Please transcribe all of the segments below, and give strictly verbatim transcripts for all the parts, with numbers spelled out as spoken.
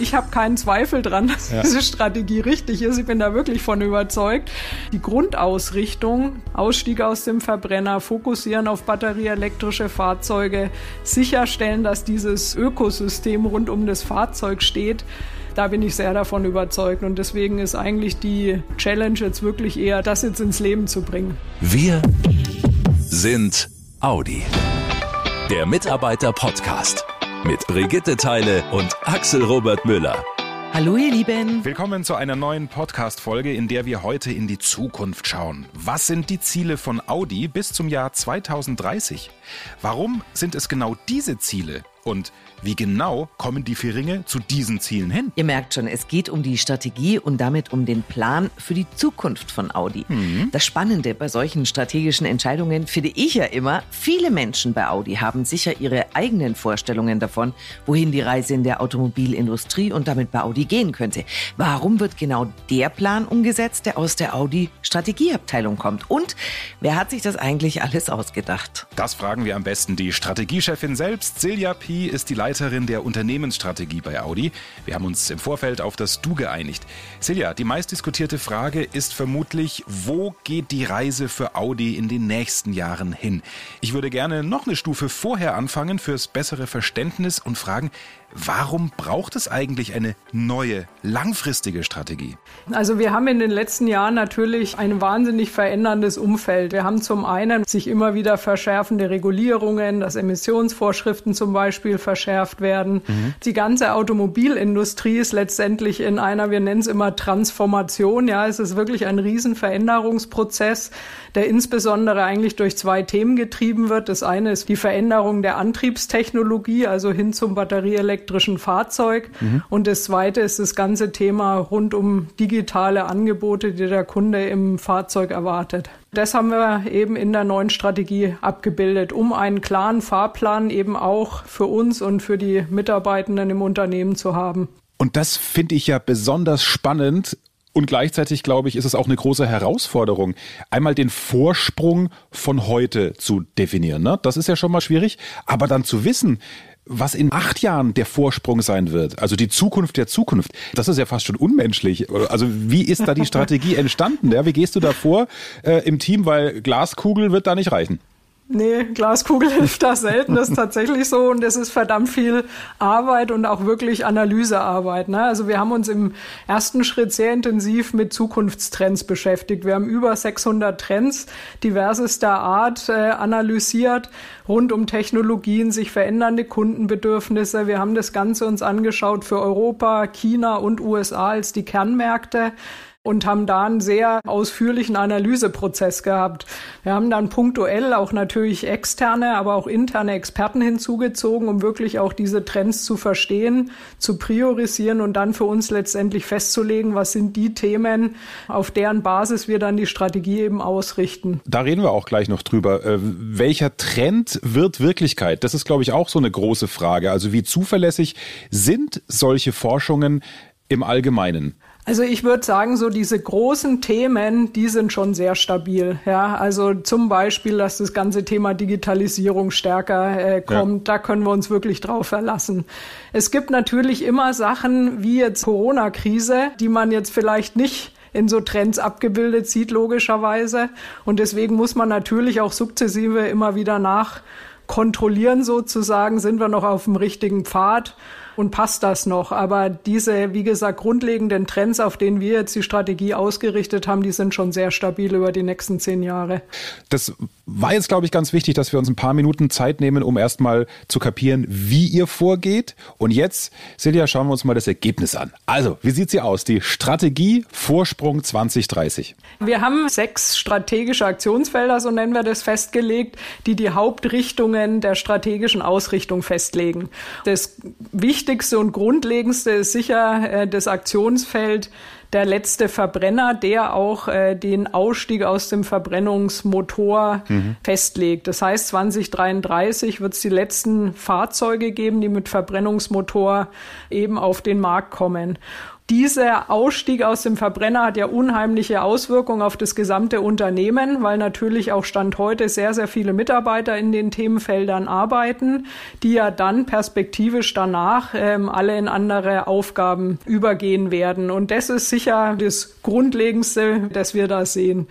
Ich habe keinen Zweifel dran, dass ja. diese Strategie richtig ist. Ich bin da wirklich von überzeugt. Die Grundausrichtung, Ausstieg aus dem Verbrenner, fokussieren auf batterieelektrische Fahrzeuge, sicherstellen, dass dieses Ökosystem rund um das Fahrzeug steht, da bin ich sehr davon überzeugt. Und deswegen ist eigentlich die Challenge jetzt wirklich eher, das jetzt ins Leben zu bringen. Wir sind Audi. Der Mitarbeiter-Podcast mit Brigitte Teile und Axel Robert Müller. Hallo ihr Lieben. Willkommen zu einer neuen Podcast-Folge, in der wir heute in die Zukunft schauen. Was sind die Ziele von Audi bis zum Jahr zweitausenddreißig? Warum sind es genau diese Ziele? Und wie genau kommen die Vierringe zu diesen Zielen hin? Ihr merkt schon, es geht um die Strategie und damit um den Plan für die Zukunft von Audi. Mhm. Das Spannende bei solchen strategischen Entscheidungen finde ich ja immer, viele Menschen bei Audi haben sicher ihre eigenen Vorstellungen davon, wohin die Reise in der Automobilindustrie und damit bei Audi gehen könnte. Warum wird genau der Plan umgesetzt, der aus der Audi-Strategieabteilung kommt? Und wer hat sich das eigentlich alles ausgedacht? Das fragen wir am besten die Strategiechefin selbst, Silja Pi. Sie ist die Leiterin der Unternehmensstrategie bei Audi. Wir haben uns im Vorfeld auf das Du geeinigt. Silja, die meistdiskutierte Frage ist vermutlich, wo geht die Reise für Audi in den nächsten Jahren hin? Ich würde gerne noch eine Stufe vorher anfangen fürs bessere Verständnis und fragen, warum braucht es eigentlich eine neue, langfristige Strategie? Also wir haben in den letzten Jahren natürlich ein wahnsinnig veränderndes Umfeld. Wir haben zum einen sich immer wieder verschärfende Regulierungen, dass Emissionsvorschriften zum Beispiel verschärft werden. Mhm. Die ganze Automobilindustrie ist letztendlich in einer, wir nennen es immer Transformation. Ja, es ist wirklich ein riesen Veränderungsprozess, der insbesondere eigentlich durch zwei Themen getrieben wird. Das eine ist die Veränderung der Antriebstechnologie, also hin zum Batterieelektroauto. elektrischen Fahrzeug. Mhm. Und das zweite ist das ganze Thema rund um digitale Angebote, die der Kunde im Fahrzeug erwartet. Das haben wir eben in der neuen Strategie abgebildet, um einen klaren Fahrplan eben auch für uns und für die Mitarbeitenden im Unternehmen zu haben. Und das finde ich ja besonders spannend. Und gleichzeitig, glaube ich, ist es auch eine große Herausforderung, einmal den Vorsprung von heute zu definieren. Ne? Das ist ja schon mal schwierig. Aber dann zu wissen, was in acht Jahren der Vorsprung sein wird, also die Zukunft der Zukunft, das ist ja fast schon unmenschlich. Also wie ist da die Strategie entstanden? Ja, wie gehst du da vor äh, im Team? Weil Glaskugel wird da nicht reichen. Nee, Glaskugel hilft da selten, das ist tatsächlich so und es ist verdammt viel Arbeit und auch wirklich Analysearbeit. Ne? Also wir haben uns im ersten Schritt sehr intensiv mit Zukunftstrends beschäftigt. Wir haben über sechshundert Trends diversester Art äh, analysiert, rund um Technologien, sich verändernde Kundenbedürfnisse. Wir haben das Ganze uns angeschaut für Europa, China und U S A als die Kernmärkte. Und haben da einen sehr ausführlichen Analyseprozess gehabt. Wir haben dann punktuell auch natürlich externe, aber auch interne Experten hinzugezogen, um wirklich auch diese Trends zu verstehen, zu priorisieren und dann für uns letztendlich festzulegen, was sind die Themen, auf deren Basis wir dann die Strategie eben ausrichten. Da reden wir auch gleich noch drüber. Äh, welcher Trend wird Wirklichkeit? Das ist, glaube ich, auch so eine große Frage. Also wie zuverlässig sind solche Forschungen im Allgemeinen? Also ich würde sagen, so diese großen Themen, die sind schon sehr stabil. Ja, also zum Beispiel, dass das ganze Thema Digitalisierung stärker äh, kommt, ja. Da können wir uns wirklich drauf verlassen. Es gibt natürlich immer Sachen wie jetzt Corona-Krise, die man jetzt vielleicht nicht in so Trends abgebildet sieht, logischerweise. Und deswegen muss man natürlich auch sukzessive immer wieder nachkontrollieren sozusagen, sind wir noch auf dem richtigen Pfad. Und passt das noch? Aber diese, wie gesagt, grundlegenden Trends, auf denen wir jetzt die Strategie ausgerichtet haben, die sind schon sehr stabil über die nächsten zehn Jahre. Das war jetzt, glaube ich, ganz wichtig, dass wir uns ein paar Minuten Zeit nehmen, um erstmal zu kapieren, wie ihr vorgeht. Und jetzt, Silja, schauen wir uns mal das Ergebnis an. Also, wie sieht sie aus? Die Strategie Vorsprung zwanzig dreißig. Wir haben sechs strategische Aktionsfelder, so nennen wir das, festgelegt, die die Hauptrichtungen der strategischen Ausrichtung festlegen. Das Wichtigste und Grundlegendste ist sicher äh, das Aktionsfeld der letzte Verbrenner, der auch äh, den Ausstieg aus dem Verbrennungsmotor mhm. festlegt. Das heißt, zweitausenddreiunddreißig wird es die letzten Fahrzeuge geben, die mit Verbrennungsmotor eben auf den Markt kommen. Dieser Ausstieg aus dem Verbrenner hat ja unheimliche Auswirkungen auf das gesamte Unternehmen, weil natürlich auch Stand heute sehr, sehr viele Mitarbeiter in den Themenfeldern arbeiten, die ja dann perspektivisch danach ähm, alle in andere Aufgaben übergehen werden. Und das ist sicher das Grundlegendste, das wir da sehen.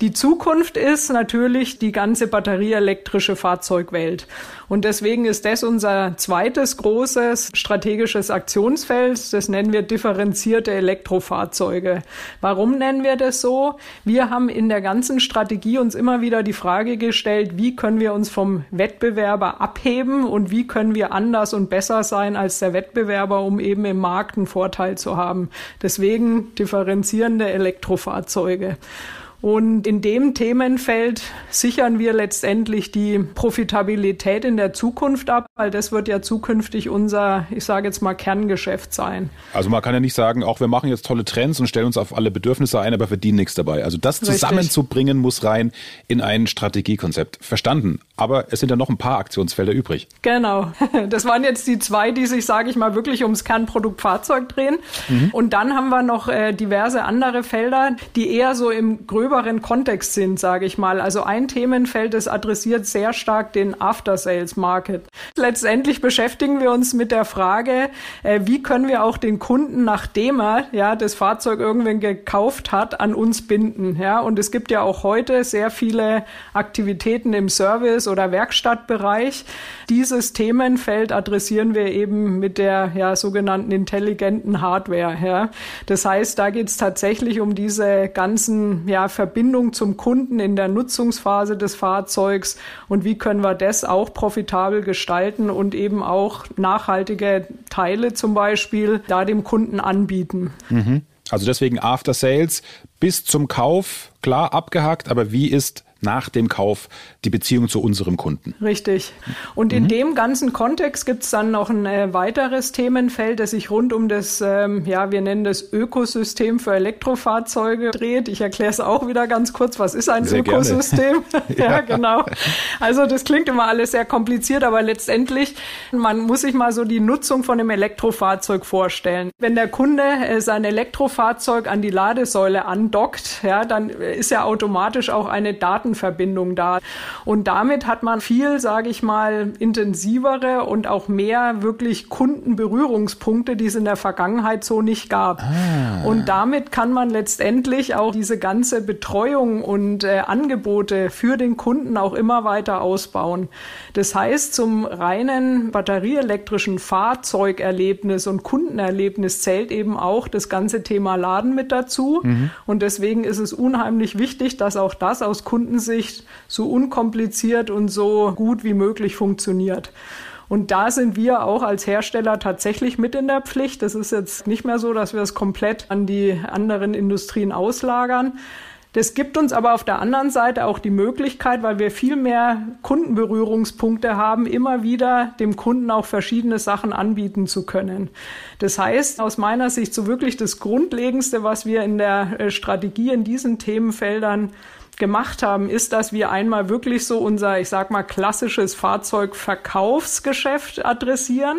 Die Zukunft ist natürlich die ganze batterieelektrische Fahrzeugwelt. Und deswegen ist das unser zweites großes strategisches Aktionsfeld. Das nennen wir differenzierte Elektrofahrzeuge. Warum nennen wir das so? Wir haben in der ganzen Strategie uns immer wieder die Frage gestellt, wie können wir uns vom Wettbewerber abheben und wie können wir anders und besser sein als der Wettbewerber, um eben im Markt einen Vorteil zu haben. Deswegen differenzierende Elektrofahrzeuge. Und in dem Themenfeld sichern wir letztendlich die Profitabilität in der Zukunft ab, weil das wird ja zukünftig unser, ich sage jetzt mal, Kerngeschäft sein. Also man kann ja nicht sagen, auch wir machen jetzt tolle Trends und stellen uns auf alle Bedürfnisse ein, aber verdienen nichts dabei. Also das zusammenzubringen muss rein in ein Strategiekonzept. Verstanden. Aber es sind ja noch ein paar Aktionsfelder übrig. Genau. Das waren jetzt die zwei, die sich, sage ich mal, wirklich ums Kernprodukt Fahrzeug drehen. Mhm. Und dann haben wir noch äh, diverse andere Felder, die eher so im größeren Kontext sind, sage ich mal. Also ein Themenfeld, das adressiert sehr stark den After-Sales-Market. Letztendlich beschäftigen wir uns mit der Frage, äh, wie können wir auch den Kunden, nachdem er ja das Fahrzeug irgendwann gekauft hat, an uns binden. Ja? Und es gibt ja auch heute sehr viele Aktivitäten im Service- oder Werkstattbereich. Dieses Themenfeld adressieren wir eben mit der ja, sogenannten intelligenten Hardware. Ja? Das heißt, da geht es tatsächlich um diese ganzen ja, Verbindung zum Kunden in der Nutzungsphase des Fahrzeugs und wie können wir das auch profitabel gestalten und eben auch nachhaltige Teile zum Beispiel da dem Kunden anbieten. Mhm. Also deswegen After Sales bis zum Kauf, klar abgehakt, aber wie ist nach dem Kauf die Beziehung zu unserem Kunden. Richtig. Und in mhm. dem ganzen Kontext gibt es dann noch ein äh, weiteres Themenfeld, das sich rund um das, ähm, ja, wir nennen das Ökosystem für Elektrofahrzeuge dreht. Ich erkläre es auch wieder ganz kurz. Was ist ein sehr Ökosystem? ja, ja, genau. Also das klingt immer alles sehr kompliziert, aber letztendlich, man muss sich mal so die Nutzung von einem Elektrofahrzeug vorstellen. Wenn der Kunde äh, sein Elektrofahrzeug an die Ladesäule andockt, ja, dann ist ja automatisch auch eine Daten Verbindung da. Und damit hat man viel, sage ich mal, intensivere und auch mehr wirklich Kundenberührungspunkte, die es in der Vergangenheit so nicht gab. Ah. Und damit kann man letztendlich auch diese ganze Betreuung und äh, Angebote für den Kunden auch immer weiter ausbauen. Das heißt, zum reinen batterieelektrischen Fahrzeugerlebnis und Kundenerlebnis zählt eben auch das ganze Thema Laden mit dazu. Mhm. Und deswegen ist es unheimlich wichtig, dass auch das aus Kunden Sicht so unkompliziert und so gut wie möglich funktioniert. Und da sind wir auch als Hersteller tatsächlich mit in der Pflicht. Das ist jetzt nicht mehr so, dass wir es komplett an die anderen Industrien auslagern. Das gibt uns aber auf der anderen Seite auch die Möglichkeit, weil wir viel mehr Kundenberührungspunkte haben, immer wieder dem Kunden auch verschiedene Sachen anbieten zu können. Das heißt, aus meiner Sicht so wirklich das Grundlegendste, was wir in der Strategie in diesen Themenfeldern gemacht haben, ist, dass wir einmal wirklich so unser, ich sag mal, klassisches Fahrzeugverkaufsgeschäft adressieren,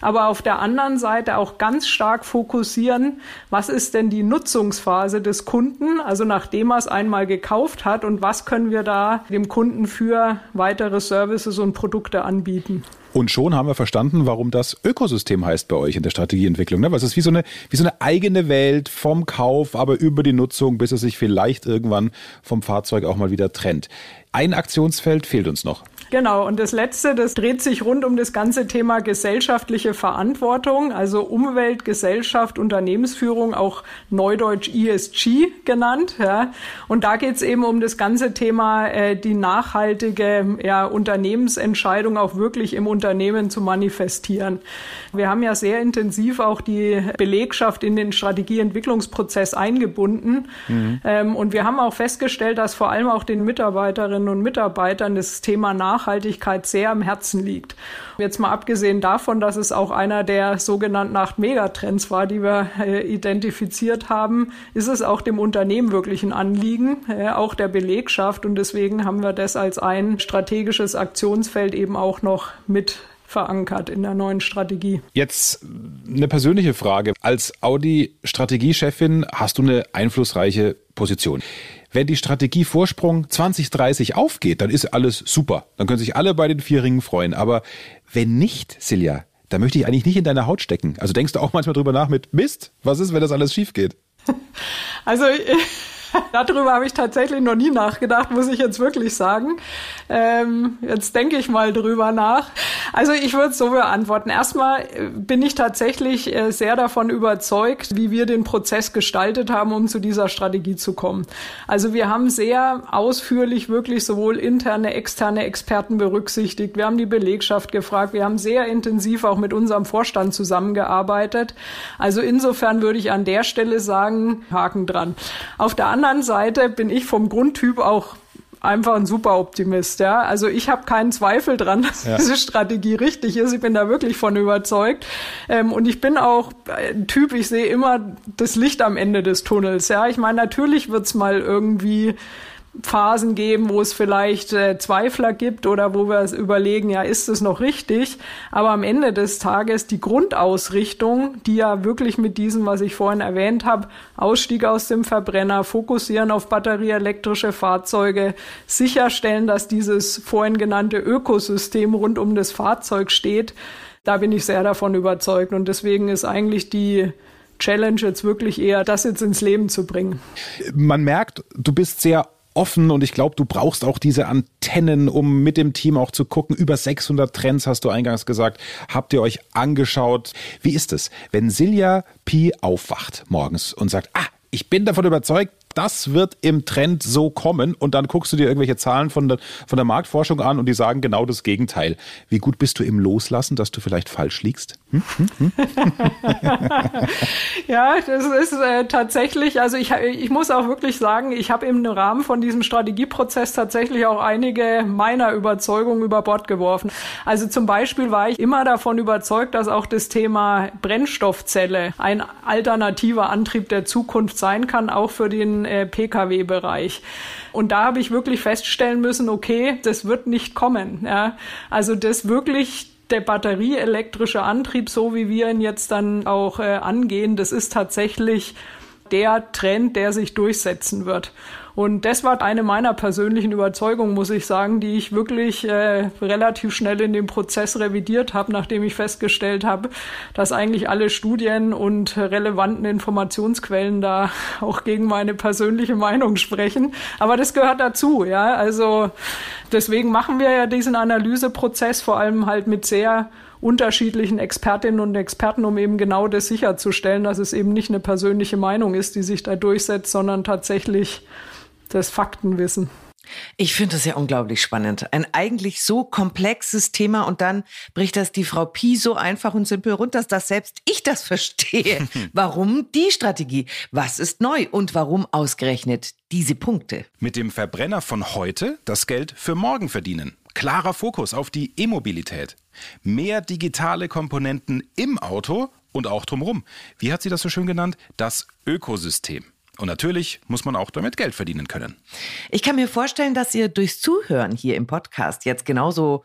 aber auf der anderen Seite auch ganz stark fokussieren, was ist denn die Nutzungsphase des Kunden, also nachdem er es einmal gekauft hat und was können wir da dem Kunden für weitere Services und Produkte anbieten. Und schon haben wir verstanden, warum das Ökosystem heißt bei euch in der Strategieentwicklung. Ne? Weil es ist wie so, eine, wie so eine eigene Welt vom Kauf, aber über die Nutzung, bis es sich vielleicht irgendwann vom Fahrzeug auch mal wieder trennt. Ein Aktionsfeld fehlt uns noch. Genau. Und das Letzte, das dreht sich rund um das ganze Thema gesellschaftliche Verantwortung, also Umwelt, Gesellschaft, Unternehmensführung, auch neudeutsch E S G genannt. Ja. Und da geht es eben um das ganze Thema, äh, die nachhaltige ja, Unternehmensentscheidung auch wirklich im Unternehmen zu manifestieren. Wir haben ja sehr intensiv auch die Belegschaft in den Strategieentwicklungsprozess eingebunden. Mhm. Ähm, und wir haben auch festgestellt, dass vor allem auch den Mitarbeiterinnen und Mitarbeitern das Thema Nachhaltigkeit Nachhaltigkeit sehr am Herzen liegt. Jetzt mal abgesehen davon, dass es auch einer der sogenannten acht Megatrends war, die wir äh, identifiziert haben, ist es auch dem Unternehmen wirklich ein Anliegen, äh, auch der Belegschaft. Und deswegen haben wir das als ein strategisches Aktionsfeld eben auch noch mit verankert in der neuen Strategie. Jetzt eine persönliche Frage. Als Audi-Strategiechefin hast du eine einflussreiche Position. Wenn die Strategie Vorsprung zwanzig dreißig aufgeht, dann ist alles super. Dann können sich alle bei den Vierringen freuen. Aber wenn nicht, Silja, da möchte ich eigentlich nicht in deiner Haut stecken. Also denkst du auch manchmal drüber nach mit Mist, was ist, wenn das alles schief geht? Also darüber habe ich tatsächlich noch nie nachgedacht, muss ich jetzt wirklich sagen. Ähm, jetzt denke ich mal drüber nach. Also ich würde es so beantworten. Erstmal bin ich tatsächlich sehr davon überzeugt, wie wir den Prozess gestaltet haben, um zu dieser Strategie zu kommen. Also wir haben sehr ausführlich wirklich sowohl interne, externe Experten berücksichtigt. Wir haben die Belegschaft gefragt. Wir haben sehr intensiv auch mit unserem Vorstand zusammengearbeitet. Also insofern würde ich an der Stelle sagen, Haken dran. Auf der anderen Seite bin ich vom Grundtyp auch einfach ein super Optimist, ja. Also ich habe keinen Zweifel dran, dass ja. diese Strategie richtig ist. Ich bin da wirklich von überzeugt. Ähm, und ich bin auch ein Typ, ich sehe immer das Licht am Ende des Tunnels, ja. Ich meine, natürlich wird's mal irgendwie Phasen geben, wo es vielleicht äh, Zweifler gibt oder wo wir überlegen, ja, ist es noch richtig? Aber am Ende des Tages die Grundausrichtung, die ja wirklich mit diesem, was ich vorhin erwähnt habe, Ausstieg aus dem Verbrenner, fokussieren auf batterieelektrische Fahrzeuge, sicherstellen, dass dieses vorhin genannte Ökosystem rund um das Fahrzeug steht, da bin ich sehr davon überzeugt. Und deswegen ist eigentlich die Challenge jetzt wirklich eher, das jetzt ins Leben zu bringen. Man merkt, du bist sehr offen und ich glaube, du brauchst auch diese Antennen, um mit dem Team auch zu gucken. Über sechshundert Trends, hast du eingangs gesagt, habt ihr euch angeschaut. Wie ist es, wenn Silja Pi aufwacht morgens und sagt, ah, ich bin davon überzeugt, das wird im Trend so kommen, und dann guckst du dir irgendwelche Zahlen von der, von der Marktforschung an und die sagen genau das Gegenteil. Wie gut bist du im Loslassen, dass du vielleicht falsch liegst? Hm? Hm? Hm? Ja, das ist äh, tatsächlich, also ich, ich muss auch wirklich sagen, ich habe im Rahmen von diesem Strategieprozess tatsächlich auch einige meiner Überzeugungen über Bord geworfen. Also zum Beispiel war ich immer davon überzeugt, dass auch das Thema Brennstoffzelle ein alternativer Antrieb der Zukunft sein kann, auch für den P K W-Bereich. Und da habe ich wirklich feststellen müssen, okay, das wird nicht kommen. Ja. Also das wirklich der batterieelektrische Antrieb, so wie wir ihn jetzt dann auch äh, angehen, das ist tatsächlich der Trend, der sich durchsetzen wird. Und das war eine meiner persönlichen Überzeugungen, muss ich sagen, die ich wirklich äh, relativ schnell in dem Prozess revidiert habe, nachdem ich festgestellt habe, dass eigentlich alle Studien und relevanten Informationsquellen da auch gegen meine persönliche Meinung sprechen. Aber das gehört dazu, ja. Also deswegen machen wir ja diesen Analyseprozess vor allem halt mit sehr unterschiedlichen Expertinnen und Experten, um eben genau das sicherzustellen, dass es eben nicht eine persönliche Meinung ist, die sich da durchsetzt, sondern tatsächlich das Faktenwissen. Ich finde das ja unglaublich spannend. Ein eigentlich so komplexes Thema und dann bricht das die Frau Pi so einfach und simpel runter, dass selbst ich das verstehe. Warum die Strategie? Was ist neu und warum ausgerechnet diese Punkte? Mit dem Verbrenner von heute das Geld für morgen verdienen. Klarer Fokus auf die E-Mobilität. Mehr digitale Komponenten im Auto und auch drumherum. Wie hat sie das so schön genannt? Das Ökosystem. Und natürlich muss man auch damit Geld verdienen können. Ich kann mir vorstellen, dass ihr durchs Zuhören hier im Podcast jetzt genauso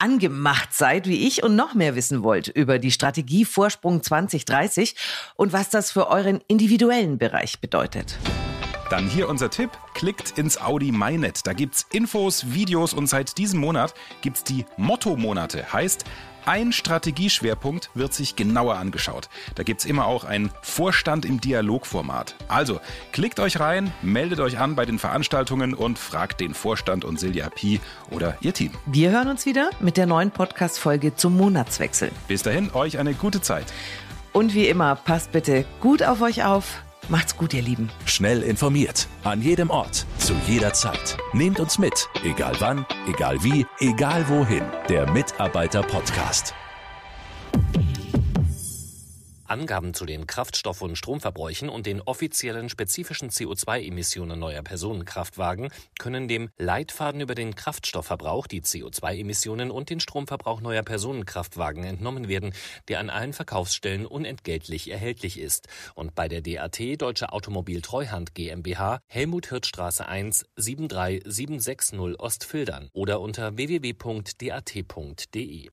angemacht seid wie ich und noch mehr wissen wollt über die Strategie Vorsprung zwanzig dreißig und was das für euren individuellen Bereich bedeutet. Dann hier unser Tipp, klickt ins Audi MyNet. Da gibt's Infos, Videos und seit diesem Monat gibt's die Motto-Monate. Heißt, ein Strategieschwerpunkt wird sich genauer angeschaut. Da gibt's immer auch einen Vorstand im Dialogformat. Also, klickt euch rein, meldet euch an bei den Veranstaltungen und fragt den Vorstand und Silja Pi oder ihr Team. Wir hören uns wieder mit der neuen Podcast-Folge zum Monatswechsel. Bis dahin, euch eine gute Zeit. Und wie immer, passt bitte gut auf euch auf. Macht's gut, ihr Lieben. Schnell informiert. An jedem Ort. Zu jeder Zeit. Nehmt uns mit. Egal wann, egal wie, egal wohin. Der Mitarbeiter-Podcast. Angaben zu den Kraftstoff- und Stromverbräuchen und den offiziellen spezifischen C O zwei Emissionen neuer Personenkraftwagen können dem Leitfaden über den Kraftstoffverbrauch, die C O zwei Emissionen und den Stromverbrauch neuer Personenkraftwagen entnommen werden, der an allen Verkaufsstellen unentgeltlich erhältlich ist und bei der D A T Deutsche Automobiltreuhand GmbH Helmut-Hirth-Straße eins sieben drei sieben sechs null Ostfildern oder unter w w w punkt d a t punkt d e.